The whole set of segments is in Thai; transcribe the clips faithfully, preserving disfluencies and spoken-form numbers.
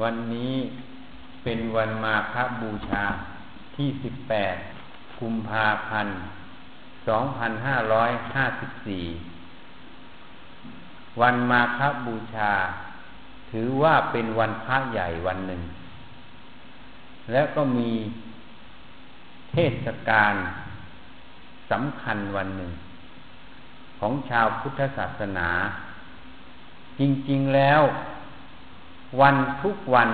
วันนี้เป็นวันมาฆบูชาที่สิบแปดกุมภาพันธ์สองพันห้าร้อยห้าสิบสี่วันมาฆบูชาถือว่าเป็นวันพระใหญ่วันหนึ่งและก็มีเทศกาลสำคัญวันหนึ่งของชาวพุทธศาสนาจริงๆแล้ววันทุกวัน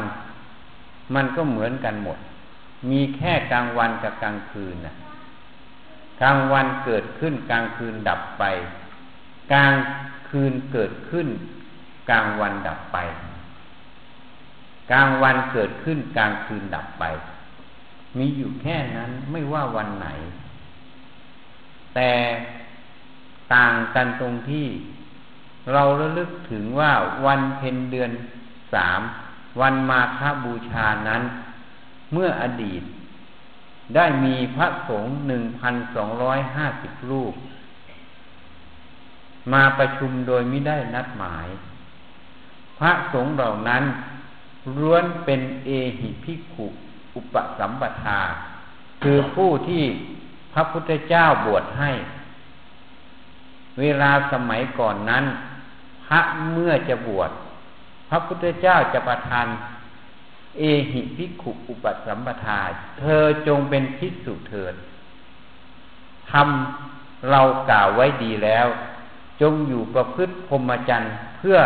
มันก็เหมือนกันหมดมีแค่กลางวันกับกลางคืนน่ะกลางวันเกิดขึ้นกลางคืนดับไปกลางคืนเกิดขึ้นกลางวันดับไปกลางวันเกิดขึ้นกลางคืนดับไปมีอยู่แค่นั้นไม่ว่าวันไหนแต่ต่างกันตรงที่เราระลึกถึงว่าวันเพ็ญเดือนสามวันมาฆบูชานั้นเมื่ออดีตได้มีพระสงฆ์ หนึ่งพันสองร้อยห้าสิบ รูปมาประชุมโดยมิได้นัดหมายพระสงฆ์เหล่านั้นล้วนเป็นเอหิภิกขุอุปสัมปทาคือผู้ที่พระพุทธเจ้าบวชให้เวลาสมัยก่อนนั้นพระเมื่อจะบวชพระพุทธเจ้าจะประทานเอหิภิกขุอุปสัมปทาเธอจงเป็นภิกษุเถิดทำเรากล่าวไว้ดีแล้วจงอยู่ประพฤติพรหมจรรย์เพื่อ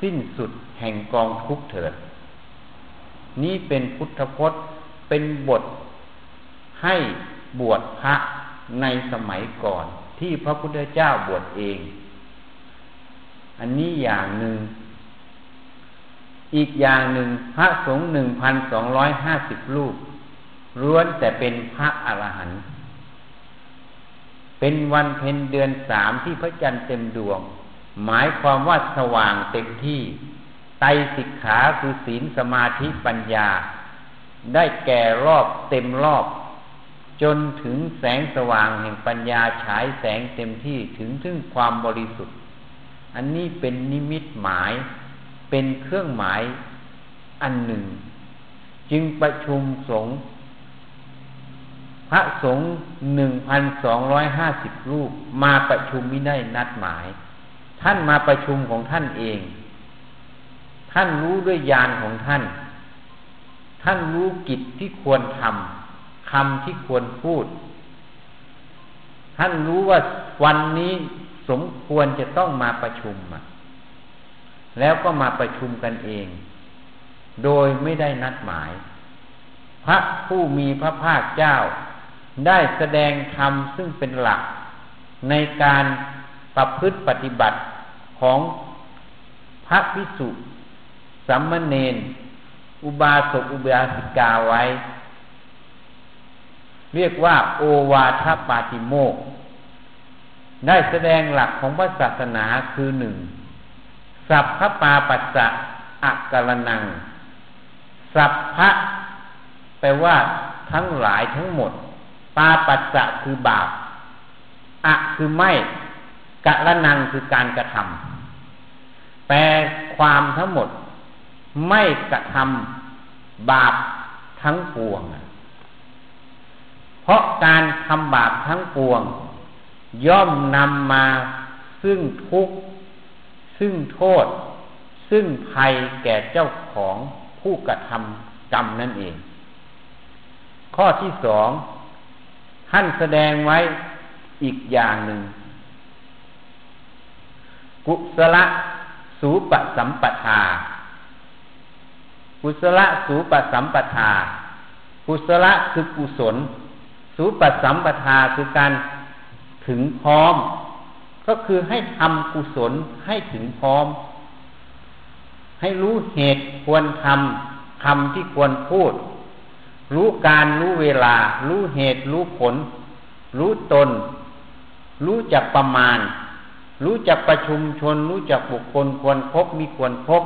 สิ้นสุดแห่งกองทุกข์เถิดนี้เป็นพุทธพจน์เป็นบทให้บวชพระในสมัยก่อนที่พระพุทธเจ้าบวชเองอันนี้อย่างหนึ่งอีกอย่างหนึ่งพระสงฆ์ หนึ่งพันสองร้อยห้าสิบ รูปล้วนแต่เป็นพระอรหันต์เป็นวันเพ็ญเดือนสามที่พระจันทร์เต็มดวงหมายความว่าสว่างเต็มที่ไตรสิกขาคือศีลสมาธิปัญญาได้แก่รอบเต็มรอบจนถึงแสงสว่างแห่งปัญญาฉายแสงเต็มที่ถึงถึงความบริสุทธิ์อันนี้เป็นนิมิตหมายเป็นเครื่องหมายอันหนึ่งจึงประชุมสงฆ์พระสงฆ์ หนึ่งพันสองร้อยห้าสิบ รูปมาประชุมมิได้นัดหมายท่านมาประชุมของท่านเองท่านรู้ด้วยญาณของท่านท่านรู้กิจที่ควรทำคำที่ควรพูดท่านรู้ว่าวันนี้สมควรจะต้องมาประชุมแล้วก็มาประชุมกันเองโดยไม่ได้นัดหมายพระผู้มีพระภาคเจ้าได้แสดงธรรมซึ่งเป็นหลักในการประพฤติปฏิบัติของพระภิกษุสามเณรอุบาสกอุบาสิกาไว้เรียกว่าโอวาทปาติโมกข์ได้แสดงหลักของพระศาสนาคือหนึ่งสัพพปาปัสสะอักกรณังสัพพะแปลว่าทั้งหลายทั้งหมดปาปัสสะคือบาปอะคือไม่กรณังคือการกระทำแปลความทั้งหมดไม่กระทำบาปทั้งปวงเพราะการทำบาปทั้งปวงย่อมนำมาซึ่งทุกข์ซึ่งโทษซึ่งภัยแก่เจ้าของผู้กระทำกรรมนั่นเองข้อที่สองท่านแสดงไว้อีกอย่างหนึ่งกุศลสูปสัมปทากุศลสูปสัมปทากุศลคือกุศลสูปสัมปทาคือการถึงพร้อมก็คือให้ทำกุศลให้ถึงพร้อมให้รู้เหตุควรทำคำที่ควรพูดรู้การรู้เวลารู้เหตุรู้ผลรู้ตนรู้จักประมาณรู้จักประชุมชนรู้จักบุคคลควรพบมิควรพบ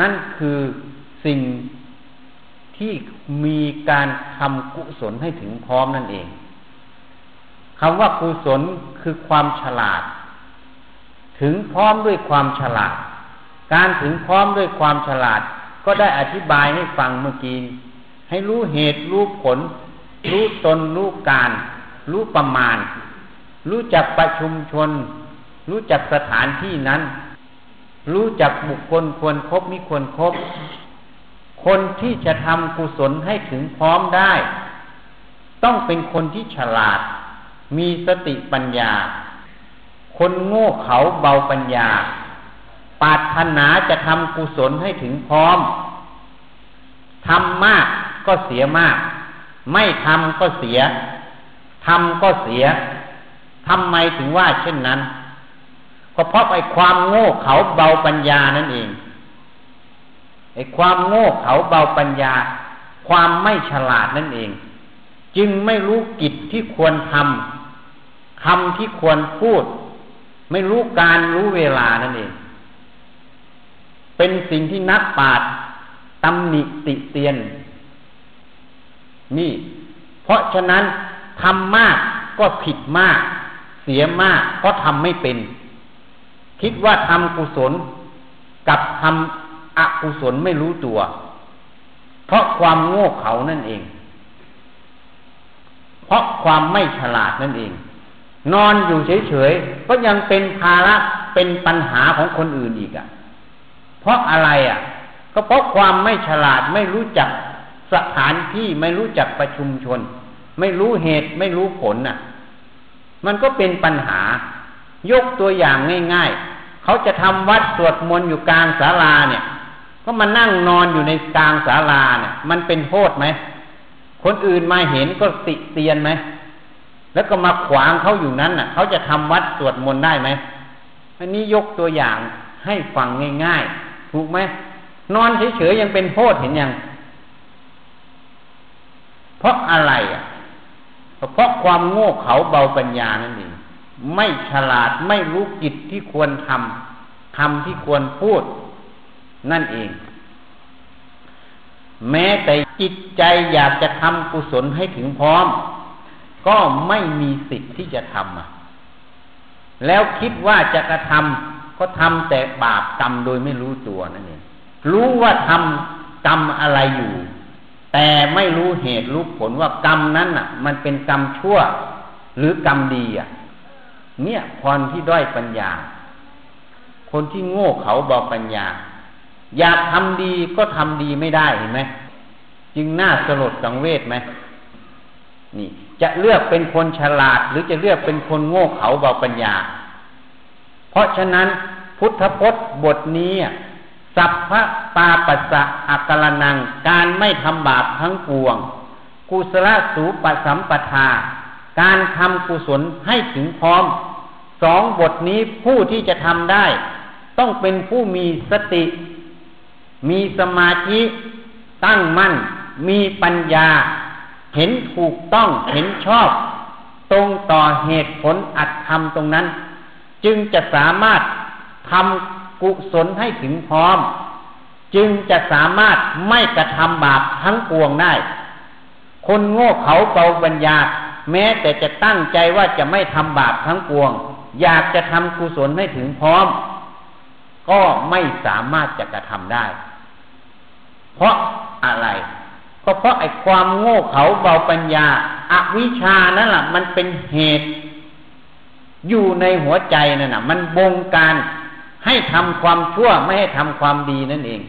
นั่นคือสิ่งที่มีการทำกุศลให้ถึงพร้อมนั่นเองคำว่ากุศลคือความฉลาดถึงพร้อมด้วยความฉลาด การถึงพร้อมด้วยความฉลาดก็ได้อธิบายให้ฟังเมื่อกี้ให้รู้เหตุรู้ผลรู้ตนรู้การรู้ประมาณรู้จักประชุมชนรู้จักสถานที่นั้นรู้จักบุคคลควรคบมิควรคบคนที่จะทำกุศลให้ถึงพร้อมได้ต้องเป็นคนที่ฉลาดมีสติปัญญาคนโง่เขลาเบาปัญญาปรารถนาจะทำกุศลให้ถึงพร้อมทำมากก็เสียมากไม่ทำก็เสียทำก็เสียทำไมถึงว่าเช่นนั้นก็เพราะไอ้ความโง่เขลาเบาปัญญานั่นเองไอ้ความโง่เขลาเบาปัญญาความไม่ฉลาดนั่นเองจึงไม่รู้กิจที่ควรทำคำที่ควรพูดไม่รู้การรู้เวลานั่นเองเป็นสิ่งที่นักปราชญ์ตำหนิติเตียนนี่เพราะฉะนั้นทำมากก็ผิดมากเสียมากเพราะทำไม่เป็นคิดว่าทำกุศลกับทำอกุศลไม่รู้ตัวเพราะความโง่เขลานั่นเองเพราะความไม่ฉลาดนั่นเองนอนอยู่เฉยๆก็ยังเป็นภาระเป็นปัญหาของคนอื่นอีกอ่ะเพราะอะไรอ่ะก็เพราะความไม่ฉลาดไม่รู้จักสถานที่ไม่รู้จักประชุมชนไม่รู้เหตุไม่รู้ผลน่ะมันก็เป็นปัญหายกตัวอย่างง่ายๆเขาจะทำวัดสวดมนต์อยู่กลางศาลาเนี่ยก็มานั่งนอนอยู่ในกลางศาลาเนี่ยมันเป็นโทษไหมคนอื่นมาเห็นก็ติเตียนไหมแล้วก็มาขวางเขาอยู่นั้นน่ะเขาจะทำวัดสวดมนต์ได้ไหมอันนี้ยกตัวอย่างให้ฟังง่ายๆถูกไหมนอนเฉยๆยังเป็นโทษเห็นยังเพราะอะไรอ่ะเพราะความโง่เขลาเบาปัญญานั่นเองไม่ฉลาดไม่รู้กิจที่ควรทำทำที่ควรพูดนั่นเองแม้แต่จิตใจอยากจะทำกุศลให้ถึงพร้อมก็ไม่มีสิทธิ์ที่จะทำแล้วคิดว่าจะกระทำก็ทำแต่บาปกรรมโดยไม่รู้ตัวนั่นเองรู้ว่าทำกรรมอะไรอยู่แต่ไม่รู้เหตุรู้ผลว่ากรรมนั้นน่ะมันเป็นกรรมชั่วหรือกรรมดีอ่ะเนี่ยคนที่ด้อยปัญญาคนที่โง่เขลาเบาปัญญาอยากทำดีก็ทำดีไม่ได้เห็นไหมจึงน่าสลดสังเวชไหมนี่จะเลือกเป็นคนฉลาดหรือจะเลือกเป็นคนโง่เขลาเบาปัญญาเพราะฉะนั้นพุทธพจน์บทนี้สัพพะปาปัสสะอักรนังการไม่ทำบาปทั้งปวงกุศลสูปสัมปทาการทำกุศลให้ถึงพร้อมสองบทนี้ผู้ที่จะทำได้ต้องเป็นผู้มีสติมีสมาธิตั้งมั่นมีปัญญาเห็นถูกต้องเห็นชอบตรงต่อเหตุผลอัตธรรมตรงนั้นจึงจะสามารถทำกุศลให้ถึงพร้อมจึงจะสามารถไม่กระทำบาปทั้งปวงได้คนโง่เขลาเบาปัญญาแม้แต่จะตั้งใจว่าจะไม่ทำบาปทั้งปวงอยากจะทำกุศลให้ถึงพร้อมก็ไม่สามารถจะกระทำได้เพราะอะไรก็เพราะไอ้ความโง่เขลาเบาปัญญาอวิชชานั่นแหละมันเป็นเหตุอยู่ในหัวใจนั่นน่ะมันบงการให้ทำความชั่วไม่ให้ทำความดีนั่นเอง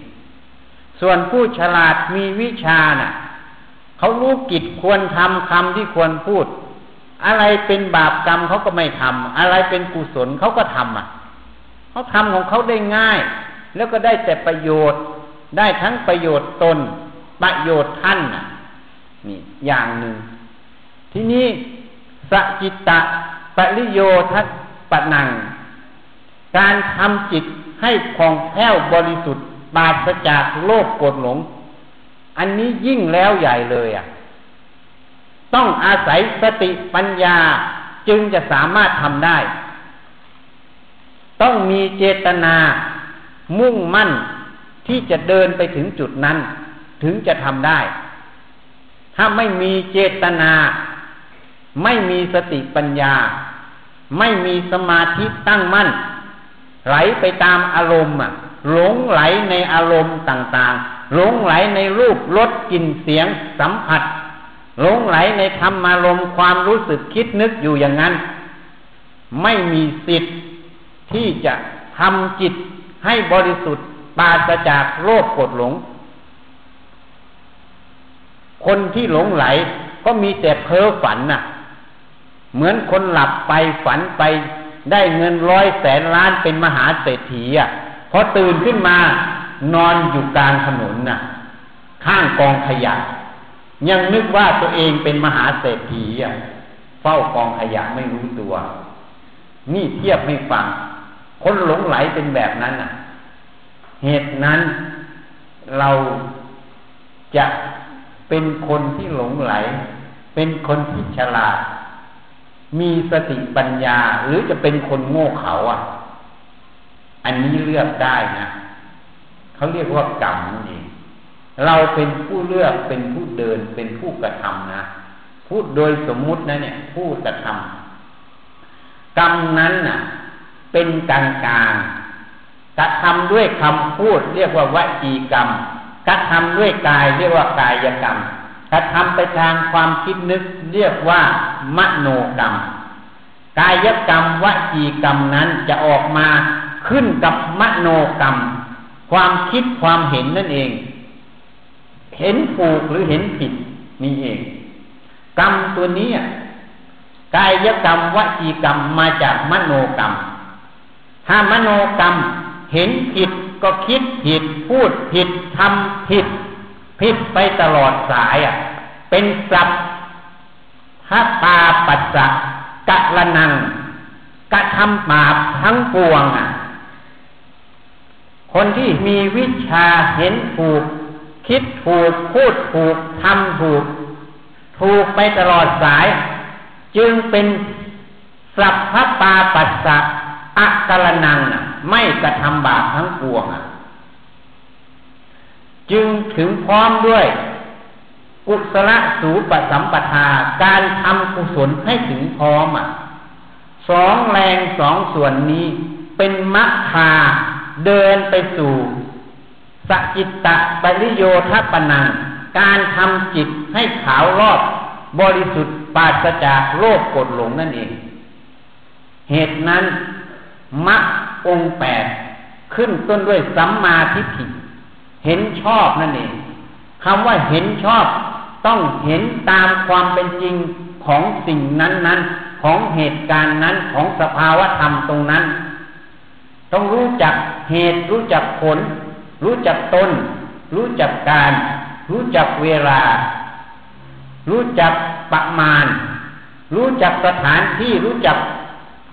ส่วนผู้ฉลาดมีวิชาน่ะเขารู้กิจควรทำคำที่ควรพูดอะไรเป็นบาปกรรมเขาก็ไม่ทำอะไรเป็นกุศลเขาก็ทำอ่ะเขาทำของเขาได้ง่ายแล้วก็ได้แต่ประโยชน์ได้ทั้งประโยชน์ตนประโยชน์ท่านน่ะนี่อย่างหนึ่งทีนี้สจิตตะปริโยทัสปนังการทำจิตให้คล่องแคล่วบริสุทธิ์ปราศจากโลภโกรธหลงอันนี้ยิ่งแล้วใหญ่เลยอ่ะต้องอาศัยสติปัญญาจึงจะสามารถทำได้ต้องมีเจตนามุ่งมั่นที่จะเดินไปถึงจุดนั้นถึงจะทำได้ถ้าไม่มีเจตนาไม่มีสติปัญญาไม่มีสมาธิตั้งมั่นไหลไปตามอารมณ์อ่ะ หลงไหลในอารมณ์ต่างๆหลงไหลในรูปรสกลิ่นเสียงสัมผัสหลงไหลในธรรมารมณ์ความรู้สึกคิดนึกอยู่อย่างนั้นไม่มีสิทธิ์ที่จะทำจิตให้บริสุทธิ์ปราศจากโลภโกรธหลงคนที่หลงไหลก็มีแต่เพ้อฝันน่ะเหมือนคนหลับไปฝันไปได้เงินร้อยแสนล้านเป็นมหาเศรษฐีอ่ะพอตื่นขึ้นมานอนอยู่กลางถนนน่ะข้างกองขยะยังนึกว่าตัวเองเป็นมหาเศรษฐีอ่ะเฝ้ากองขยะไม่รู้ตัวนี่เทียบให้ฟังคนหลงไหลเป็นแบบนั้นน่ะเหตุนั้นเราจะเป็นคนที่หลงไหลเป็นคนที่ฉลาดมีสติปัญญาหรือจะเป็นคนโง่เขลาอ่ะอันนี้เลือกได้นะเขาเรียกว่ากรรมนั่นเองเราเป็นผู้เลือกเป็นผู้เดินเป็นผู้กระทำนะพูดโดยสมมุตินะเนี่ยผู้กระทำกรรมนั้นน่ะเป็นกลางกลางกระทำด้วยคำพูดเรียกว่าวจีกรรมกระทำด้วยกายเรียกว่ากายกรรมกระทำไปทางความคิดนึกเรียกว่ามโนกรรมกายกรรมวจีกรรมนั้นจะออกมาขึ้นกับมโนกรรมความคิดความเห็นนั่นเองเห็นถูกหรือเห็นผิดนี่เองกรรมตัวนี้กายกรรมวจีกรรมมาจากมโนกรรมถ้ามโนกรรมเห็นผิดก็คิดผิดพูดผิดทำผิดผิดไปตลอดสายอ่ะเป็นสัพพะปาปัสสะกะละนังกระทำบาปทั้งปวงอ่ะคนที่มีวิชาเห็นถูกคิดถูกพูดถูกทำถูกถูกไปตลอดสายจึงเป็นสัพพะปาปัสสะอักลนังไม่กระทำบาปทั้งปวงจึงถึงพร้อมด้วยกุศลสูปสัมปทาการทำกุศลให้ถึงพร้อมสองแรงสองส่วนนี้เป็นมรรคาเดินไปสู่สจิตตะปริโยทัปปนังการทำจิตให้ขาวรอบบริสุทธิ์ปราศจากโลภโกรธหลงนั่นเองเหตุนั้นมรรคองค์แปดขึ้นต้นด้วยสัมมาทิฏฐิเห็นชอบนั่นเองคำว่าเห็นชอบต้องเห็นตามความเป็นจริงของสิ่งนั้นๆของเหตุการณ์นั้นของสภาวะธรรมตรงนั้นต้องรู้จักเหตุรู้จักผลรู้จักตนรู้จักการรู้จักเวลารู้จักประมาณรู้จักสถานที่รู้จัก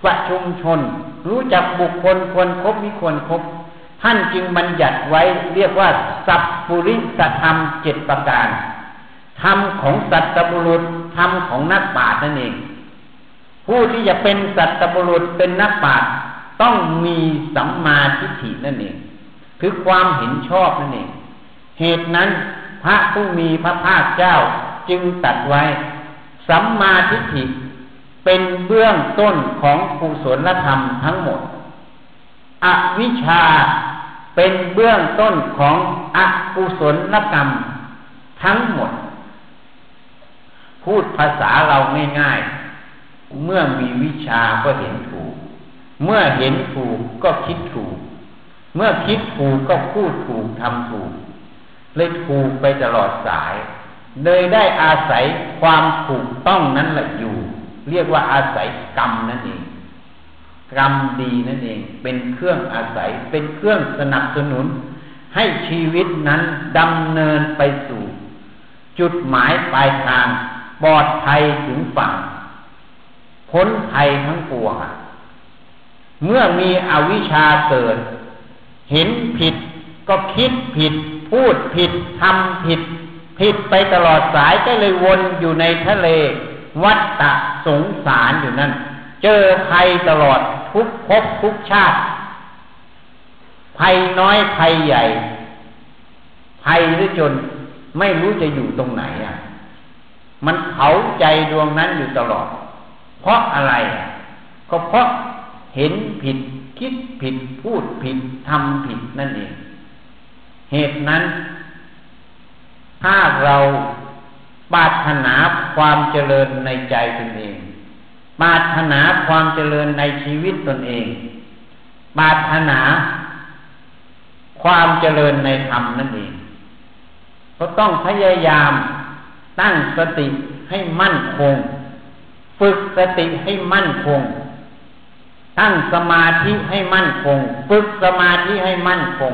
ประชุมชนรู้จักบุคคลควรคบมิควรคบท่านจึงบัญญัติไว้เรียกว่าสัพปุริสธรรมเจ็ดประการธรรมของสัตบุรุษธรรมของนักปราชญ์นั่นเองผู้ที่จะเป็นสัตบุรุษเป็นนักปราชญ์ต้องมีสัมมาทิฏฐินั่นเองคือความเห็นชอบนั่นเองเหตุนั้นพระผู้มีพระภาคเจ้าจึงตรัสไว้สัมมาทิฏฐิเป็นเบื้องต้นของกุศลธรรมทั้งหมดอวิชชาเป็นเบื้องต้นของอกุศลกรรมทั้งหมดพูดภาษาเราง่ายๆเมื่อมีวิชาก็เห็นถูกเมื่อเห็นถูกก็คิดถูกเมื่อคิดถูกก็พูดถูกทำถูกเลยถูกไปตลอดสายเลยได้อาศัยความถูกต้องนั้นแหละอยู่เรียกว่าอาศัยกรรมนั่นเองกรรมดีนั่นเองเป็นเครื่องอาศัยเป็นเครื่องสนับสนุนให้ชีวิตนั้นดำเนินไปสู่จุดหมายปลายทางปลอดภัยถึงฝั่งพ้นภัยทั้งปวงเมื่อมีอวิชชาเกิดเห็นผิดก็คิดผิดพูดผิดทำผิดผิดไปตลอดสายก็เลยวนอยู่ในทะเลวัฏฏะสงสารอยู่นั่นเจอภัยตลอดทุกภพทุกชาติภัยน้อยภัยใหญ่ภัยหรือจนไม่รู้จะอยู่ตรงไหนอ่ะมันเผาใจดวงนั้นอยู่ตลอดเพราะอะไรอ่ะก็เพราะเห็นผิด คิดผิดพูดผิดทำผิดนั่นเองเหตุนั้นถ้าเราปรารถนาความเจริญในใจตนเองปรารถนาความเจริญในชีวิตตนเองปรารถนาความเจริญในธรรมนั่นเองก็ต้องพยายามตั้งสติให้มั่นคงฝึกสติให้มั่นคงตั้งสมาธิให้มั่นคงฝึกสมาธิให้มั่นคง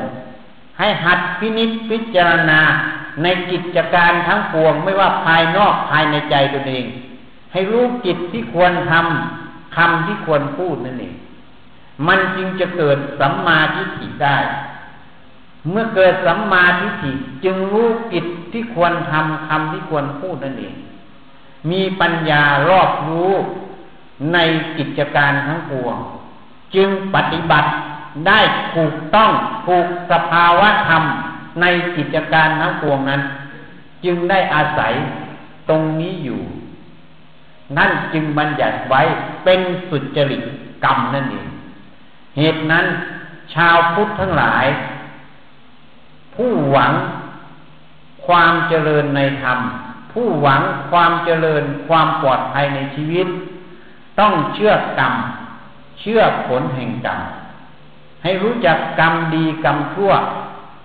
ให้หัดพินิจพิจารณาในกิจการทั้งปวงไม่ว่าภายนอกภายในใจตนเองให้รู้กิจที่ควรทำคำที่ควรพูดนั่นเองมันจึงจะเกิดสัมมาทิฏฐิได้เมื่อเกิดสัมมาทิฏฐิจึงรู้กิจที่ควรทำคำที่ควรพูดนั่นเองมีปัญญารอบรู้ในกิจการทั้งปวงจึงปฏิบัติได้ถูกต้องถูกสภาวะธรรมในกิจการทั้งปวงนั้นจึงได้อาศัยตรงนี้อยู่นั่นจึงบัญญัติไว้เป็นสุจริตกรรมนั่นเองเหตุนั้นชาวพุทธทั้งหลายผู้หวังความเจริญในธรรมผู้หวังความเจริญความปลอดภัยในชีวิตต้องเชื่อกรรมเชื่อผลแห่งกรรมให้รู้จักกรรมดีกรรมชั่ว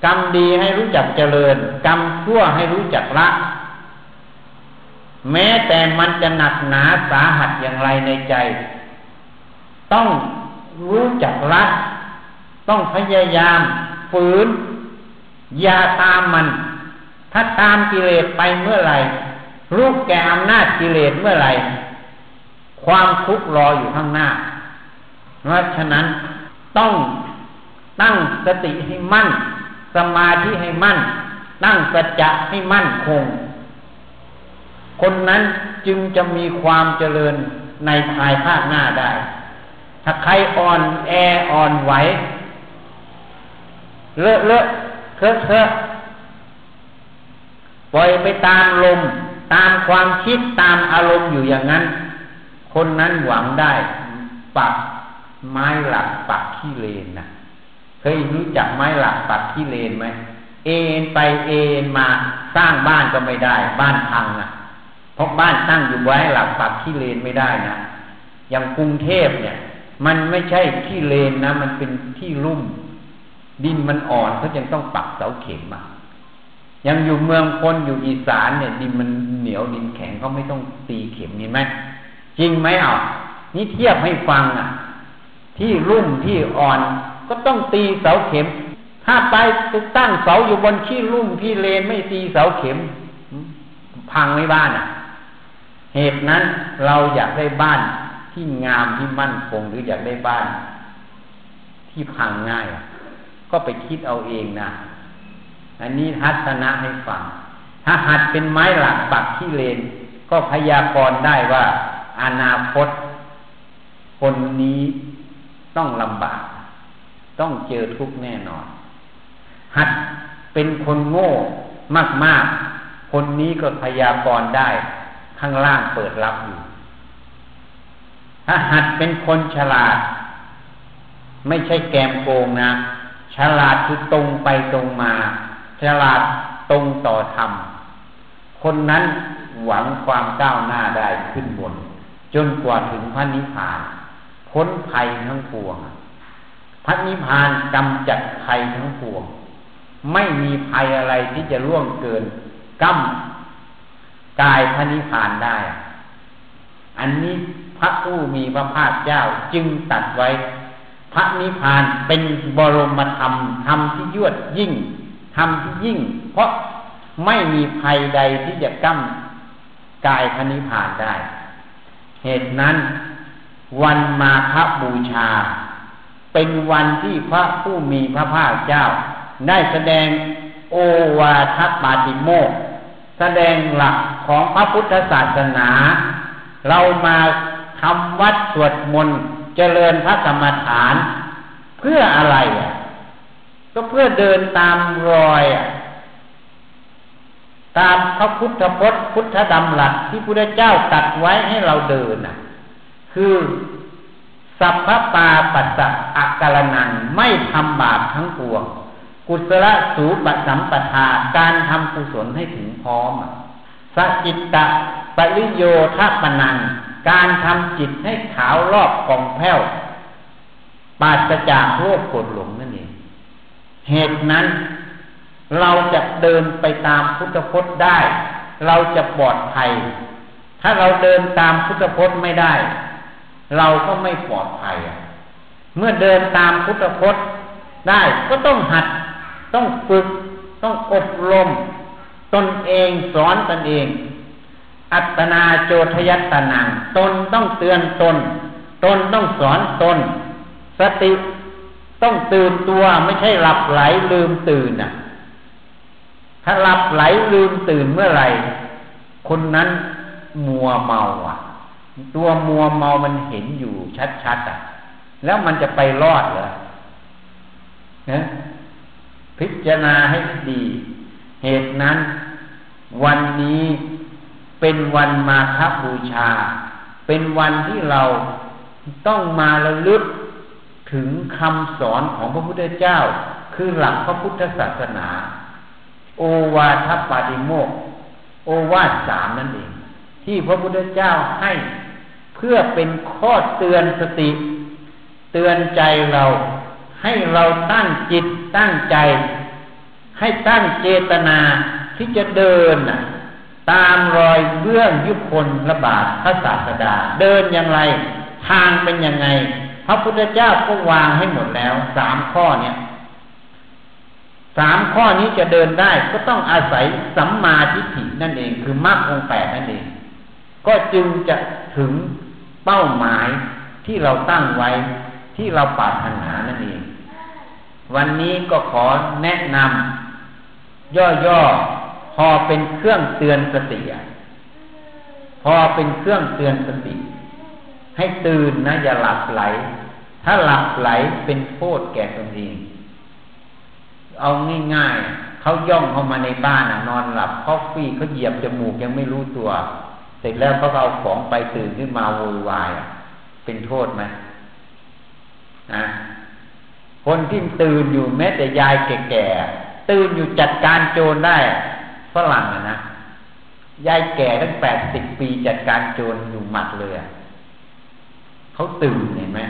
กรรมดีให้รู้จักเจริญกรรมชั่วให้รู้จักละแม้แต่มันจะหนักหนาสาหัสอย่างไรในใจต้องรู้จักละต้องพยายามฝืนอย่าตามมันถ้าตามกิเลสไปเมื่อไหร่รู้แก่อำนาจกิเลสเมื่อไหร่ความทุกข์รออยู่ข้างหน้าเพราะฉะนั้นต้องตั้งสติให้มั่นสมาธิให้มั่นตั้งสัจจะให้มั่นคงคนนั้นจึงจะมีความเจริญในภายภาคหน้าได้ถ้าใครอ่อนแออ่อนไหวเลอะเลอะเคอะเคอะปล่อยไปตามลมตามความคิดตามอารมณ์อยู่อย่างนั้นคนนั้นหวังได้ปักไม้หลักปักขี้เลนนะเคยรู้จักไม้หลักปักขี้เลนไหมเอ็นไปเอ็นมาสร้างบ้านก็ไม่ได้บ้านพังนะเพราะบ้านตั้งอยู่ไว้หลักปักขี้เลนไม่ได้นะอย่างกรุงเทพเนี่ยมันไม่ใช่ขี้เลนนะมันเป็นที่ลุ่มดินมันอ่อนเขาจึงต้องปักเสาเข็มมายังอยู่เมืองคนอยู่อีสานเนี่ยดินมันเหนียวดินแข็งเขาไม่ต้องตีเข็มนี่ไหมจริงไหมอ่ะนี่เทียบให้ฟังอ่ะที่รุ่มที่อ่อนก็ต้องตีเสาเข็มถ้าไปตั้งเสาอยู่บนที่รุ่มที่เลนไม่ตีเสาเข็มพังไม่บ้านอ่ะเหตุนั้นเราอยากได้บ้านที่งามที่มั่นคงหรืออยากได้บ้านที่พังง่ายก็ไปคิดเอาเองนะอันนี้ทัศนะให้ฟังถ้าหัดเป็นไม้หลักปักที่เลนก็พยากรณ์ได้ว่าอนาคตคนนี้ต้องลำบากต้องเจอทุกข์แน่นอนหัดเป็นคนโง่มากๆคนนี้ก็พยากรณ์ได้ข้างล่างเปิดรับอยู่ถ้าหัดเป็นคนฉลาดไม่ใช่แกมโกงนะฉลาดคือตรงไปตรงมาฉลาดตรงต่อธรรมคนนั้นหวังความก้าวหน้าได้ขึ้นบนจนกว่าถึงพระนิพพานพ้นภัยทั้งปวงพระนิพพานกำจัดภัยทั้งปวงไม่มีภัยอะไรที่จะล่วงเกินก้ำกายพระนิพพานได้อันนี้พระผู้มีพระภาคเจ้าจึงตรัสไว้พระนิพพานเป็นบรมธรรมธรรมที่ยวดยิ่งธรรมที่ยิ่งเพราะไม่มีภัยใดที่จะก้ำกายพระนิพพานได้เหตุนั้นวันมาฆบูชาเป็นวันที่พระผู้มีพระภาคเจ้าได้แสดงโอวาทปาติโมกข์แสดงหลักของพระพุทธศาสนาเรามาทำวัดสวดมนต์เจริญพระกรรมฐานเพื่ออะไรอ่ะก็เพื่อเดินตามรอยอ่ะตามพระพุทธพจน์พุทธดำรัสที่พระพุทธเจ้าตรัสไว้ให้เราเดินน่ะคือ สัพพปาปัสสะอักกลนันไม่ทำบาปทั้งปวงกุศลสูปสัมปทาการทำกุศลให้ถึงพร้อมสจิตตะปริโยทปนังการทำจิตให้ขาวรอบกองแผ้วปราศจากโรคปวดหลงนั่นเองเหตุนั้นเราจะเดินไปตามพุทธพจน์ได้เราจะปลอดภัยถ้าเราเดินตามพุทธพจน์ไม่ได้เราก็ไม่ปลอดภัยเมื่อเดินตามพุทธพจน์ได้ก็ต้องหัดต้องฝึกต้องอบรมตนเองสอนตนเองอัตตนาโจทยัตตนังตนต้องเตือนตนตนต้องสอนตนสติต้องตื่นตัวไม่ใช่หลับไหลลืมตื่นน่ะถ้าหลับไหลลืมตื่นเมื่อไหร่คนนั้นมัวเมาอ่ะตัวมัวเมามันเห็นอยู่ชัดๆอ่ะแล้วมันจะไปรอดเหรอนะพิจารณาให้ดีเหตุนั้นวันนี้เป็นวันมาฆบูชาเป็นวันที่เราต้องมาระลึกถึงคำสอนของพระพุทธเจ้าคือหลักพระพุทธศาสนาโอวาทปาติโมกข์โอวาทสามนั่นเองที่พระพุทธเจ้าให้เพื่อเป็นข้อเตือนสติเตือนใจเราให้เราตั้งจิตตั้งใจให้ตั้งเจตนาที่จะเดินตามรอยเบื้องยุคลระบาดพระศาสดาเดินอย่างไรทางเป็นยังไงพระพุทธเจ้าก็วางให้หมดแล้วสามข้อเนี่ยสามข้อนี้จะเดินได้ก็ต้องอาศัยสัมมาทิฏฐินั่นเองคือมรรคองค์แปดนั่นเองก็จึงจะถึงเป้าหมายที่เราตั้งไว้ที่เราปรารถนานั่นเองวันนี้ก็ขอแนะนำย่อๆพอเป็นเครื่องเตือนสติพอเป็นเครื่องเตือนสติให้ตื่นนะอย่าหลับไหลถ้าหลับไหลเป็นโทษแก่ตนเองเอาง่ายๆเขาย่องเข้ามาในบ้านนอนหลับเขาฟี่เขาเหยียบจมูกยังไม่รู้ตัวเสร็จแล้วเขาเอาของไปตื่นขึ้นมาโวยวายเป็นโทษไหมนะคนที่ตื่นอยู่แม้แต่ยายแก่ๆตื่นอยู่จัดการโจรได้ฝรั่งนะยายแก่ตั้งแปดสิบปีจัดการโจรอยู่หมัดเลยเขาตื่นเห็นไหม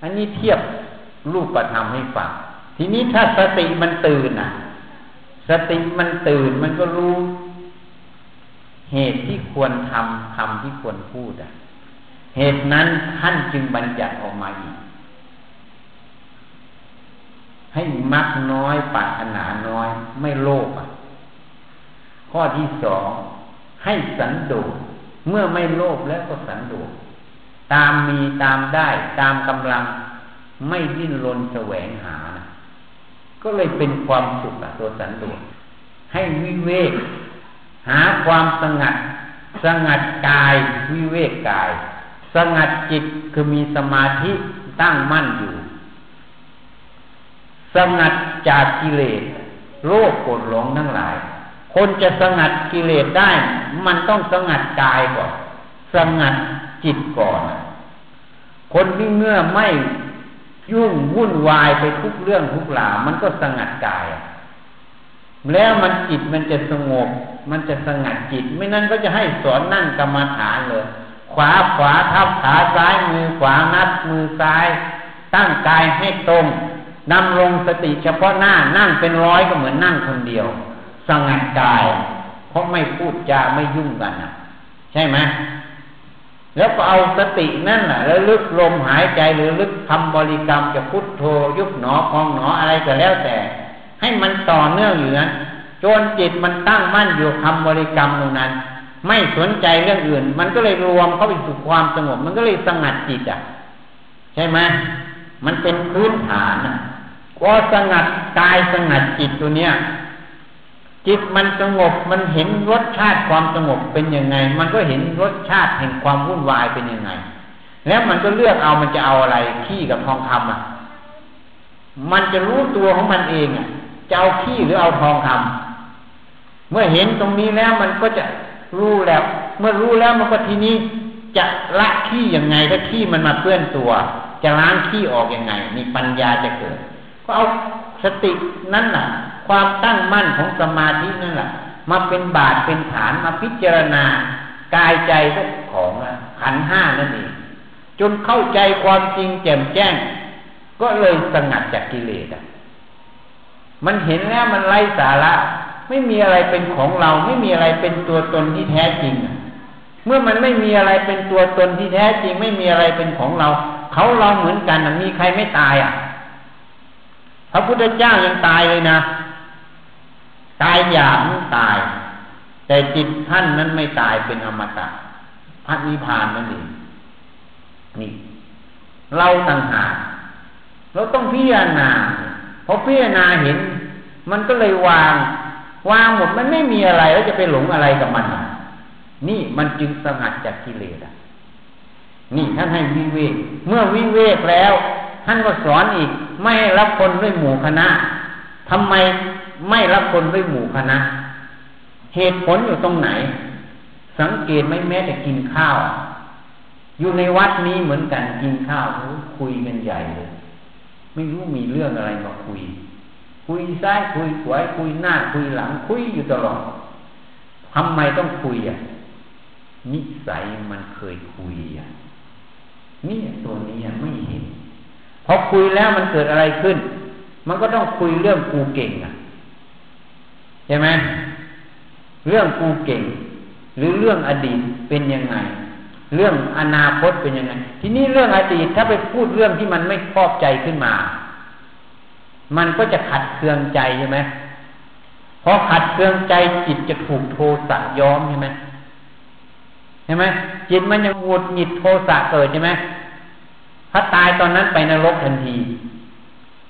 อันนี้เทียบรูปธรรมให้ฟังทีนี้ถ้าสติมันตื่นอ่ะสติมันตื่นมันก็รู้เหตุที่ควรทำทำที่ควรพูดอ่ะเหตุนั้นท่านจึงบัญญัติออกมาอีกให้มักน้อยปรารถนาน้อยไม่โลภอ่ะข้อที่สองให้สันโดษเมื่อไม่โลภแล้วก็สันโดษตามมีตามได้ตามกำลังไม่ดิ้นรนแสวงหานะก็เลยเป็นความสุขตัวสันโดษให้วิเวกหาความสงัดสงัดกายวิเวกกายสงัดจิตคือมีสมาธิตั้งมั่นอยู่สงัดจากกิเลสโลภโกรธหลงทั้งหลายคนจะสงัดกิเลสได้มันต้องสงัดกายก่อนสงัดจิตก่อนคนที่เมื่อไม่ยุ่งวุ่นวายไปทุกเรื่องทุกราวมันก็สงัดกายแล้วมันจิตมันจะสงบมันจะสงัดจิตไม่นั้นก็จะให้สอนนั่งกรรมฐานเลยขวาขวาทับขาซ้ายมือขวานับมือซ้ายตั้งกายให้ตรงนำลงสติเฉพาะหน้านั่งเป็นร้อยก็เหมือนนั่งคนเดียวสงัดกายเพราะไม่พูดจาไม่ยุ่งกันนะใช่ไหมแล้วก็เอาสตินั่นน่ะแล้วลึกลมหายใจหรือลึกทำบริกรรมจะพุทโธยุบหนอพองหนออะไรก็แล้วแต่ให้มันต่อเนื่องอยู่นะจนจิตมันตั้งมั่นอยู่ทำบริกรรมตรงนั้นไม่สนใจเรื่องอื่นมันก็เลยรวมเข้าไปสู่ความสงบมันก็เลยสงัดจิตอ่ะใช่ไหมมันเป็นพื้นฐานอ่ะก็สงัดกายสงัดจิตตัวเนี้ยจิตมันสงบมันเห็นรสชาติความสงบเป็นยังไงมันก็เห็นรสชาติเห็นความวุ่นวายเป็นยังไงแล้วมันก็เลือกเอามันจะเอาอะไรขี้กับทองคำอ่ะมันจะรู้ตัวของมันเองอ่ะจะเอาขี้หรือเอาทองคำเมื่อเห็นตรงนี้แล้วมันก็จะรู้แล้วเมื่อรู้แล้วมันก็ทีนี้จะละขี้ยังไงถ้าขี้มันมาเปื้อนตัว จะล้างขี้ออกยังไงมีปัญญาจะเกิดก็เอาสตินั้นน่ะความตั้งมั่นของสมาธินั่นแหละมาเป็นบาตรเป็นฐานมาพิจารณากายใจของขันธ์ห้านั่นเองจนเข้าใจความจริงแจ่มแจ้งก็เลยสงัดจากกิเลสมันเห็นแล้วมันไร้สาระไม่มีอะไรเป็นของเราไม่มีอะไรเป็นตัวตนที่แท้จริงเมื่อมันไม่มีอะไรเป็นตัวตนที่แท้จริงไม่มีอะไรเป็นของเราเขาเราเหมือนกันมีใครไม่ตายอ่ะพระพุทธเจ้ายังตายเลยนะตายหยาบตายแต่จิตท่านนั้นไม่ตายเป็นอมตะพระนิพพานนั่นเองนี่เราต่างหากเราต้องพิจารณาพอพิจารณาเห็นมันก็เลยวางวางหมดมันไม่มีอะไรแล้วจะไปหลงอะไรกับมันนี่มันจึงสงัดจากกิเลสอ่ะนี่ท่านให้วิเวกเมื่อวิเวกแล้วท่านก็สอนอีกไม่ให้รับคนด้วยหมู่คณะทำไมไม่รับคนด้วยหมู่คณะเหตุผลอยู่ตรงไหนสังเกตไม่แม้แต่กินข้าวอยู่ในวัดนี้เหมือนกันกินข้าวคุยกันใหญ่เลยไม่รู้มีเรื่องอะไรมาคุยคุยซ้ายคุยขวาคุยหน้าคุยหลังคุยอยู่ตลอดทำไมต้องคุยอ่ะนิสัยมันเคยคุยอ่ะนี่ตัวนี้ไม่เห็นพอคุยแล้วมันเกิดอะไรขึ้นมันก็ต้องคุยเรื่องกูเก่งอ่ะใช่ไหมเรื่องกูเก่งหรือเรื่องอดีตเป็นยังไงเรื่องอนาคตเป็นยังไงทีนี้เรื่องอดีตถ้าไปพูดเรื่องที่มันไม่พอใจขึ้นมามันก็จะขัดเคืองใจใช่ไหมพอขัดเคืองใจจิตจะถูกโทสะย้อมใช่ไหมใช่ไหมจิตมันจะหงุดหงิดโทสะเกิดใช่ไหมถ้าตายตอนนั้นไปนรกทันที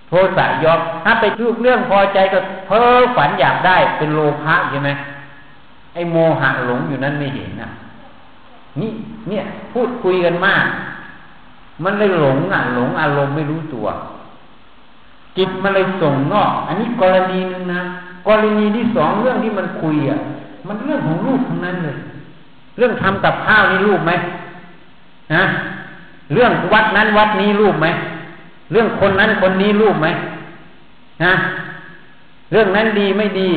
โทสะย้อมถ้าไปพูดเรื่องพอใจก็เพ้อฝันอยากได้เป็นโลภะใช่ไหมไอ้โมหะหลงอยู่นั้นไม่เห็นน่ะนี่เนี่ยพูดคุยกันมากมันเลยหลงอ่ะหลงอารมณ์ไม่รู้ตัวจิตมันเลยส่งนอกอันนี้กรณีนึงนะกรณีที่สองเรื่องที่มันคุยอ่ะมันเรื่องของลูกทั้งนั้นเลยเรื่องทำกับข้าวนี่ลูกไหมนะเรื่องวัดนั้นวัดนี้ลูกไหมเรื่องคนนั้นคนนี้ลูกไหมนะเรื่องนั้นดีไม่ดี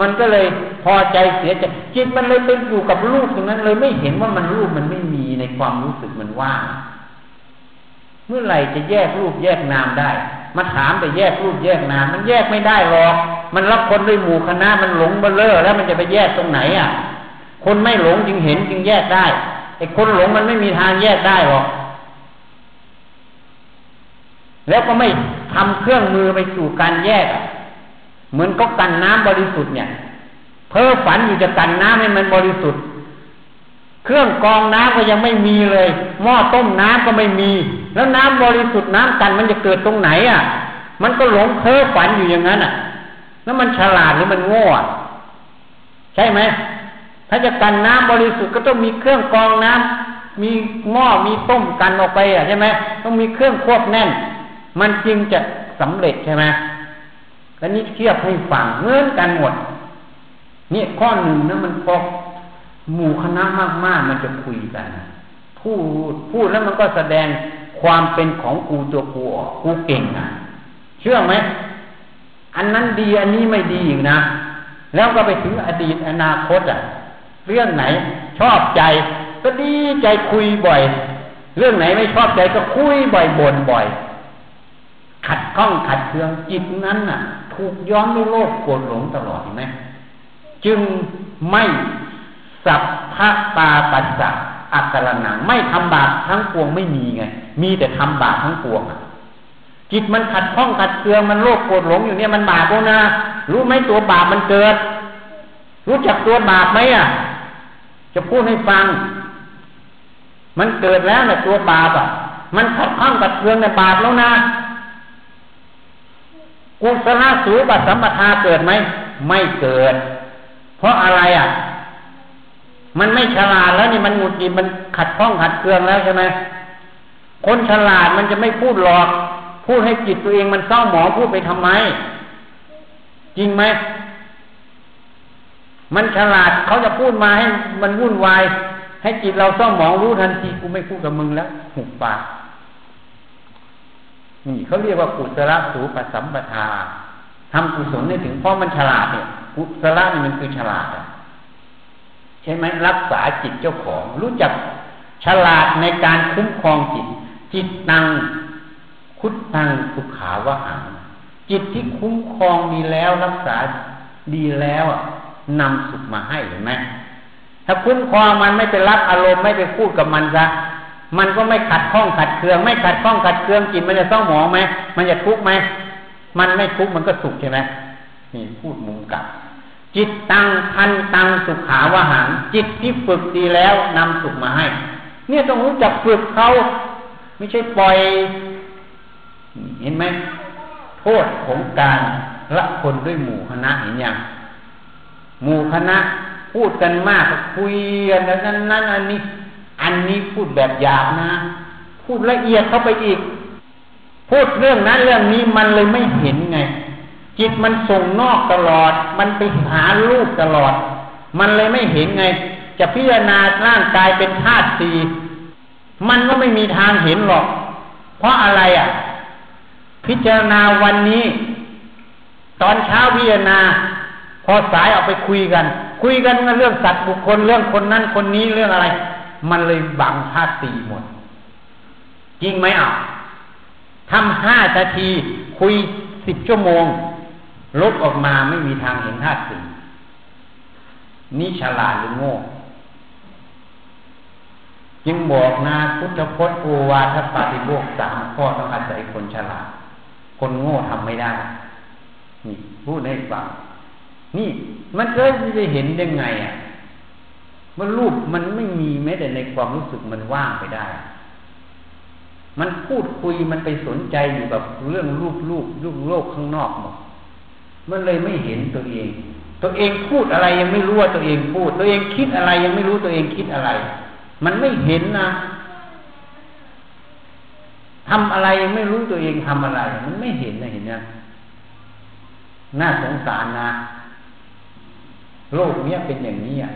มันก็เลยพอใจเสียใจจิตมันเลยไปอยู่กับรูปตรงนั้นเลยไม่เห็นว่ามันรูปมันไม่มีในความรู้สึกมันว่างเมื่อไหร่จะแยกรูปแยกนามได้มาถามแต่แยกรูปแยกนามมันแยกไม่ได้หรอกมันรับคนด้วยหมู่คณะมันหลงเบลอแล้วมันจะไปแยกตรงไหนอ่ะคนไม่หลงจึงเห็นจึงแยกได้ไอ้คนหลงมันไม่มีทางแยกได้หรอกแล้วก็ไม่ทำเครื่องมือไปสู่การแยกเหมือนก็กันน้ำบริสุทธิ์เนี่ยเพ้อฝันอยู่จะกันน้ำให้มันบริสุทธิ์เครื่องกรองน้ำก็ยังไม่มีเลยหม้อต้มน้ำก็ไม่มีแล้วน้ำบริสุทธิ์น้ำกันมันจะเกิดตรงไหนอ่ะมันก็หลงเพ้อฝันอยู่อย่างนั้นอ่ะแล้วมันฉลาดหรือมันโง่ใช่ไหมถ้าจะกันน้ำบริสุทธิ์ก็ต้องมีเครื่องกรองน้ำมีหม้อมีต้มกันออกไปอ่ะใช่ไหมต้องมีเครื่องควบแน่นมันจึงจะสำเร็จใช่ไหมและนี่เทียบให้ฟังเหมือนกันหมดนี่ข้อหนึ่งนะมันพอหมู่คณะมากๆมันจะคุยกันพูดพูดแล้วมันก็แสดงความเป็นของกูตัวกูออกกูเก่งนะเชื่อไหมอันนั้นดีอันนี้ไม่ดีอีกนะแล้วก็ไปถึงอดีตอนาคตอ่ะเรื่องไหนชอบใจก็ดีใจคุยบ่อยเรื่องไหนไม่ชอบใจก็คุยบ่อยบ่นบ่อยขัดข้องขัดเคืองจิตนั้นน่ะถูกย้อมด้วยโลภโกรธหลงตลอดเห็นไหมจึงไม่สัพพะปาปัสสะอักขระนังไม่ทำบาปทั้งปวงไม่มีไงมีแต่ทำบาปทั้งปวงจิตมันขัดข้องขัดเคืองมันโลภโกรธหลงอยู่เนี่ยมันบาปแล้วนะรู้ไหมตัวบาปมันเกิดรู้จักตัวบาปไหมอ่ะจะพูดให้ฟังมันเกิดแล้วแต่ตัวบาปอ่ะมันขัดข้องขัดเคืองในบาปแล้วนะกุศลสูปสัมปทาเกิดไหมไม่เกิดเพราะอะไรอ่ะมันไม่ฉลาดแล้วนี่มันหงุดหงิดมันขัดข้องขัดเคืองแล้วใช่ไหมคนฉลาดมันจะไม่พูดหลอกพูดให้จิตตัวเองมันเศร้าหมองพูดไปทำไมจริงไหมมันฉลาดเขาจะพูดมาให้มันวุ่นวายให้จิตเราเศร้าหมองรู้ทันทีกูไม่พูดกับมึงแล้วหุบปาก นี่เขาเรียกว่ากุศลสูปสัมปทาทำกุศลเนี่ยถึงเพราะมันฉลาดเนี่ยกุศลนี่มันคือฉลาดใช่ไหมรักษาจิตเจ้าของรู้จักฉลาดในการคุ้มครองจิตจิตตังคุตตังสุขาวะหังจิตที่คุ้มครองมีแล้วรักษาดีแล้วนำสุขมาให้เห็นไหมถ้าคุ้มครองมันไม่ไปรับอารมณ์ไม่ไปพูดกับมันซะมันก็ไม่ขัดข้องขัดเคืองไม่ขัดข้องขัดเคืองจิตมันจะเศร้าหมองไหมมันจะทุกข์ไหมมันไม่ทุกข์มันก็สุขใช่ไหมนี่พูดมุมกลับจิตตังพันตังสุขาวะหังจิตที่ฝึกดีแล้วนำสุขมาให้เนี่ยต้องรู้จักฝึกเขาไม่ใช่ปล่อยเห็นไหมโทษของการละคนด้วยหมู่คณะเห็นยังหมู่คณะพูดกันมากคุยกันนั้นนั้นอันนี้อันนี้พูดแบบหยาบนะพูดละเอียดเข้าไปอีกพูดเรื่องนั้นเรื่องนี้มันเลยไม่เห็นไงจิตมันส่งนอกตลอดมันไปหารูปตลอดมันเลยไม่เห็นไงจะพิจารณาร่างกายเป็นธาตุสี่มันก็ไม่มีทางเห็นหรอกเพราะอะไรอ่ะพิจารณาวันนี้ตอนเช้าพิจารณาพอสายออกไปคุยกันคุยกันเรื่องสัตว์บุคคลเรื่องคนนั้นคนนี้เรื่องอะไรมันเลยบังธาตุสี่หมดจริงไหมอ่ะทำห้านาทีคุยสิบชั่วโมงลบออกมาไม่มีทางเห็นธาตุสี่นี่ฉลาดหรือโง่จึงบอกนะพุทธพจน์โอวาทปาติโมกข์สามข้อต้องอาศัยคนฉลาดคนโง่ทำไม่ได้นี่พูดให้ฟังนี่มันเกิดจะเห็นได้ไงอ่ะมันรูปมันไม่มีแม้แต่ในความรู้สึกมันว่างไปได้มันพูดคุยมันไปสนใจอยู่กับเรื่องรูปรูปรูปโลกข้างนอกหมดมันเลยไม่เห็นตัวเองตัวเองพูดอะไรยังไม่รู้ว่าตัวเองพูดตัวเองคิดอะไรยังไม่รู้ตัวเองคิดอะไรมันไม่เห็นนะทำอะไรยังไม่รู้ตัวเองทำอะไรมันไม่เห็นนะเห็นนะน่าสงสารนะโลกเนี้ยเป็นอย่างนี้อ่ะ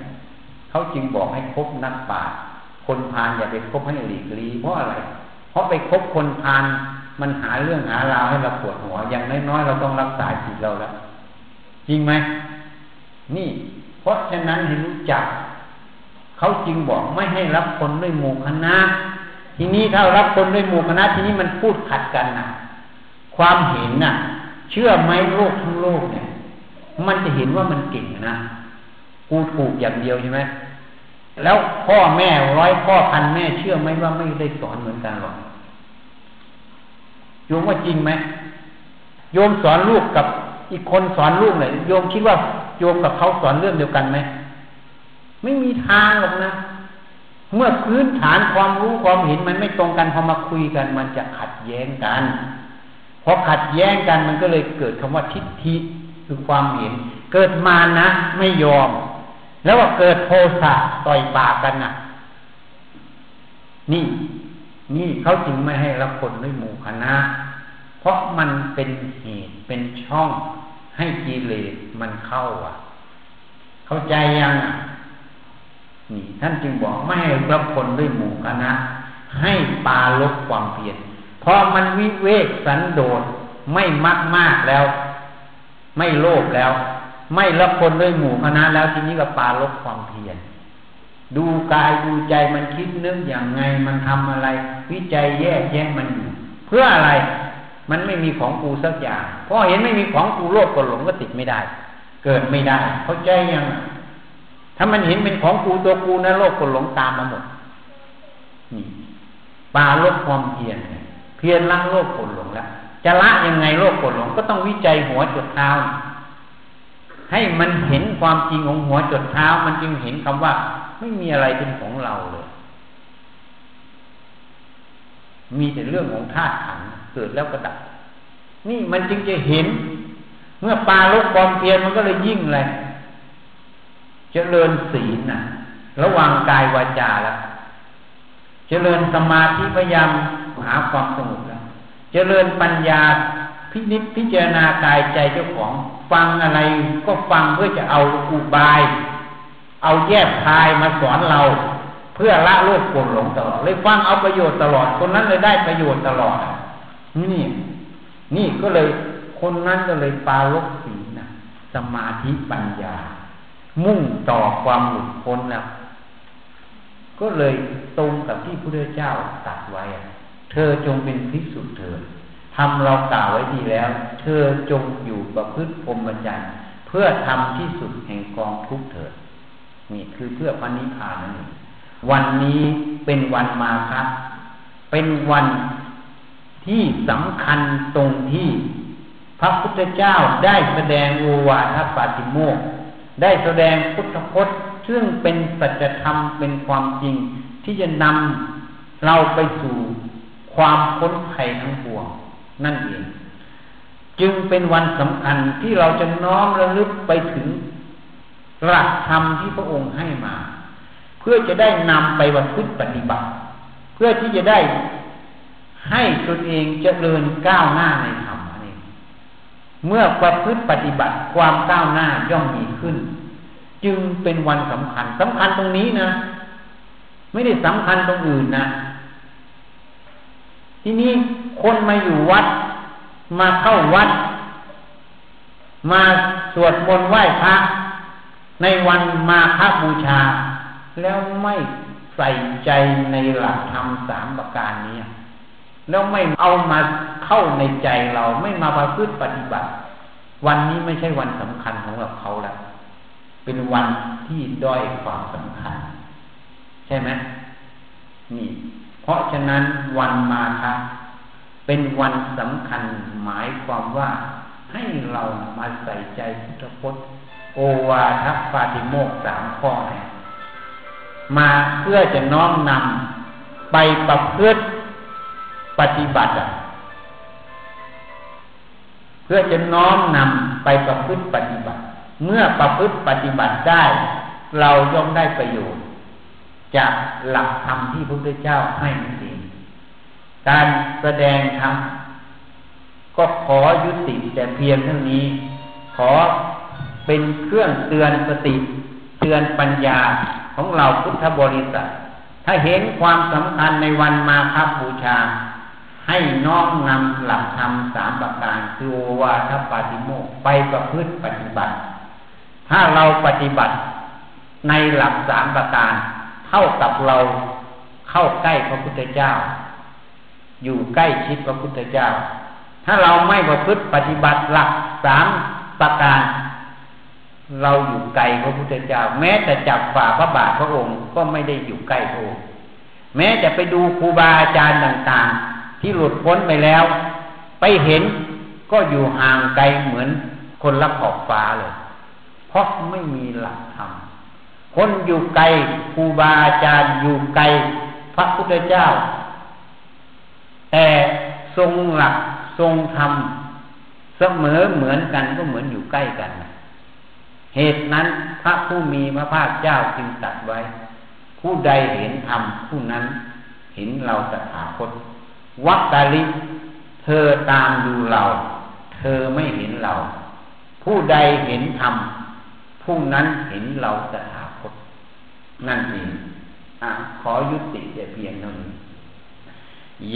เขาจึงบอกให้คบนักปราชญ์คนพาลอย่าไปคบให้หลีกลีเพราะอะไรเพราะไปคบคนพาลมันหาเรื่องหาราวให้เราปวดหัวอย่างน้อยๆเราต้องรักษาจิตเราแล้วจริงไหมนี่เพราะฉะนั้นให้รู้จักเขาจึงบอกไม่ให้รับคนด้วยหมู่คณะทีนี้ถ้ารับคนด้วยหมู่คณะทีนี้มันพูดขัดกันนะความเห็นน่ะเชื่อไหมโลกทั้งโลกเนี่ยมันจะเห็นว่ามันเก่งนะกูถูกอย่างเดียวใช่ไหมแล้วพ่อแม่ร้อยพ่อพันแม่เชื่อไหมว่าไม่ได้สอนเหมือนกันหรอกโยมว่าจริงไหมโยมสอนลูกกับอีกคนสอนลูกเลยโยมคิดว่าโยมกับเขาสอนเรื่องเดียวกันไหมไม่มีทางหรอกนะเมื่อพื้นฐานความรู้ความเห็นมันไม่ตรงกันพอมาคุยกันมันจะขัดแย้งกันพอขัดแย้งกันมันก็เลยเกิดคำว่าทิฏฐิคือความเห็นเกิดมานะไม่ยอมแล้วว่าเกิดโทสะต่อยปากกันนะนี่นี่เขาจึงไม่ให้รับคนด้วยหมู่คณะเพราะมันเป็นเหตุเป็นช่องให้กิเลสมันเข้าอ่ะเข้าใจยังอ่ะนี่ท่านจึงบอกไม่ให้รับคนด้วยหมู่คณะให้ปาลบความเพียรพอมันวิเวกสันโดษไม่มากมากแล้วไม่โลภแล้วไม่รับคนด้วยหมู่คณะแล้วทีนี้ก็ปาลบความเพียรดูกายดูใจมันคิดนึกอย่างไงมันทำอะไรวิจัยแยกแยะมันอยู่เพื่ออะไรมันไม่มีของกูสักอย่างเพราะเห็นไม่มีของกูโลภก็หลงก็ติดไม่ได้เกิดไม่ได้เข้าใจยังถ้ามันเห็นเป็นของกูตัวกูนะโลภก็หลงตามมาหมดนี่ปาลบความเพียรเพียรละโลภหลงแล้วจะละยังไงโลภหลงก็ต้องวิจัยหัวจดเท้าให้มันเห็นความจริงของหัวจดเท้ามันจึงเห็นคำว่าไม่มีอะไรเป็นของเราเลยมีแต่เรื่องของธาตุขันธ์เกิดแล้วก็ดับนี่มันจึงจะเห็นเมื่อปาลบความเพียรมันก็เลยยิ่งเลยเจริญศีลน่ะระวังกายวาจาแล้วเจริญสมาธิพยายามหาความสงบแล้วเจริญปัญญาพินิจพิจารณากายใจเจ้าของฟังอะไรก็ฟังเพื่อจะเอาอุบายเอาแยบคายมาสอนเราเพื่อละโลภโกรธหลงตลอดเลยฟังเอาประโยชน์ตลอดคนนั้นเลยได้ประโยชน์ตลอด นี่นี่ก็เลยคนนั้นก็เลยปาลบศีลนะสมาธิปัญญามุ่งต่อความหลุดพ้นแล้วก็เลยตรงกับที่พระพุทธเจ้าตรัสไว้เธอจงเป็นภิกษุเถิดทำเรากล่าวไว้ดีแล้วเธอจงอยู่ประพฤติพรหมจรรย์เพื่อทำที่สุดแห่งกองทุกข์เถิดนี่คือเพื่อพระนิพพานนั่นเองวันนี้เป็นวันมาฆะเป็นวันที่สำคัญตรงที่พระพุทธเจ้าได้แสดงโอวาทปาติโมกข์ได้แสดงพุทธพจน์ซึ่งเป็นสัจธรรมเป็นความจริงที่จะนำเราไปสู่ความพ้นภัยทั้งปวงนั่นเองจึงเป็นวันสำคัญที่เราจะน้อมระลึกไปถึงหลักธรรมที่พระองค์ให้มาเพื่อจะได้นำไปประพฤติปฏิบัติเพื่อที่จะได้ให้ตนเองเจริญก้าวหน้าในธรรมนี้เมื่อประพฤติปฏิบัติความก้าวหน้าย่อมมีขึ้นจึงเป็นวันสำคัญสำคัญตรงนี้นะไม่ได้สำคัญตรงอื่นนะที่นี้คนมาอยู่วัดมาเข้าวัดมาสวดมนต์ไหว้พระในวันมาฆบูชาแล้วไม่ใส่ใจในหลักธรรมสามประการนี้แล้วไม่เอามาเข้าในใจเราไม่มาประพฤติปฏิบัติวันนี้ไม่ใช่วันสำคัญของเราเขาแล้วเป็นวันที่ด้อยความสำคัญใช่ไหมนี่เพราะฉะนั้นวันมาฆะเป็นวันสำคัญหมายความว่าให้เรามาใส่ใจพุทธพจน์โอวาทปาติโมกข์สามข้อเนี่ยมาเพื่อจะน้อมนำไปประพฤติปฏิบัติเพื่อจะน้อมนำไปประพฤติปฏิบัติเมื่อประพฤติปฏิบัติได้เราย่อมได้ประโยชน์จากหลักธรรมที่พระพุทธเจ้าให้นั่นเองการแสดงธรรมก็ขอยุติแต่เพียงเท่านี้ขอเป็นเครื่องเตือนสติเตือนปัญญาของเราพุทธบริษัทถ้าเห็นความสำคัญในวันมาฆบูชาให้น้อมนำหลักธรรมสามประการคือโอวาทปาติโมกข์ไปประพฤติปฏิบัติถ้าเราปฏิบัติในหลักสามประการเท่ากับเราเข้าใกล้พระพุทธเจ้าอยู่ใกล้ชิดพระพุทธเจ้าถ้าเราไม่ประพฤติปฏิบัติหลักสามประการเราอยู่ไกลพระพุทธเจ้าแม้แต่จับฝ่าพระบาทพระองค์ก็ไม่ได้อยู่ใกล้พระองค์แม้จะไปดูครูบาอาจารย์ต่างๆที่หลุดพ้นไปแล้วไปเห็นก็อยู่ห่างไกลเหมือนคนละขอบฟ้าเลยเพราะไม่มีหลักธรรมคนอยู่ไกลครูบาอาจารย์อยู่ไกลพระพุทธเจ้าแต่ทรงหลักทรงธรรมเสมอเหมือนกันก็เหมือนอยู่ใกล้กันเหตุนั้นพระผู้มีพระภาคเจ้าจึงตรัสไว้ผู้ใดเห็นธรรมผู้นั้นเห็นเราตถาคตวัตตาลิเธอตามดูเราเธอไม่เห็นเราผู้ใดเห็นธรรมผู้นั้นเห็นเราตถาคตนั่นเองอ่ะขอยุติแต่เพียงเท่านี้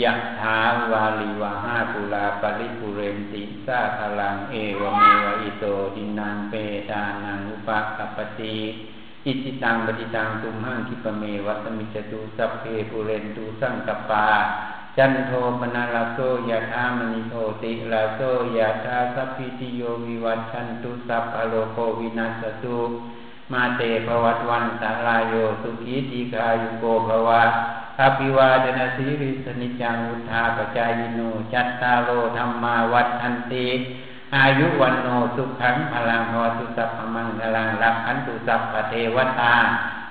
ยะถาวาลิวาหาปุราปริปุเรนติสาคลังเอวเมวะอิโตดินังเปตานังอุปกัปปติอิจิตังปฏิตังตุมหังคิปะเมวัสมิจตุสัพเพปุเรนตุสังกปาจันโทปนาลาโสยะถามณิโทติลาโสยะถาสัพพิติโยวิวัชชันตุสัพพะโลกวินาศตุมาเตภวัตวันตารายโยสุขีติกายุโกภวะอภิวาทนาสีริสนิจังวุธาปจายโนจัตตาโลธรรมาวัฏอันติอายุวันโนสุขังพลังวสุสัพพมังคลังรักขันตุสัพพเทวตา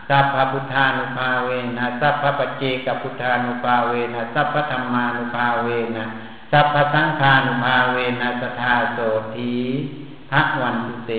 สัพพพุทธานุภาเวนะสัพพปัจเจกพุทธานุภาเวนะสัพพธรรมานุภาเวนะสัพพสังฆานุภาเวนะสทาโสธีภวันตุเต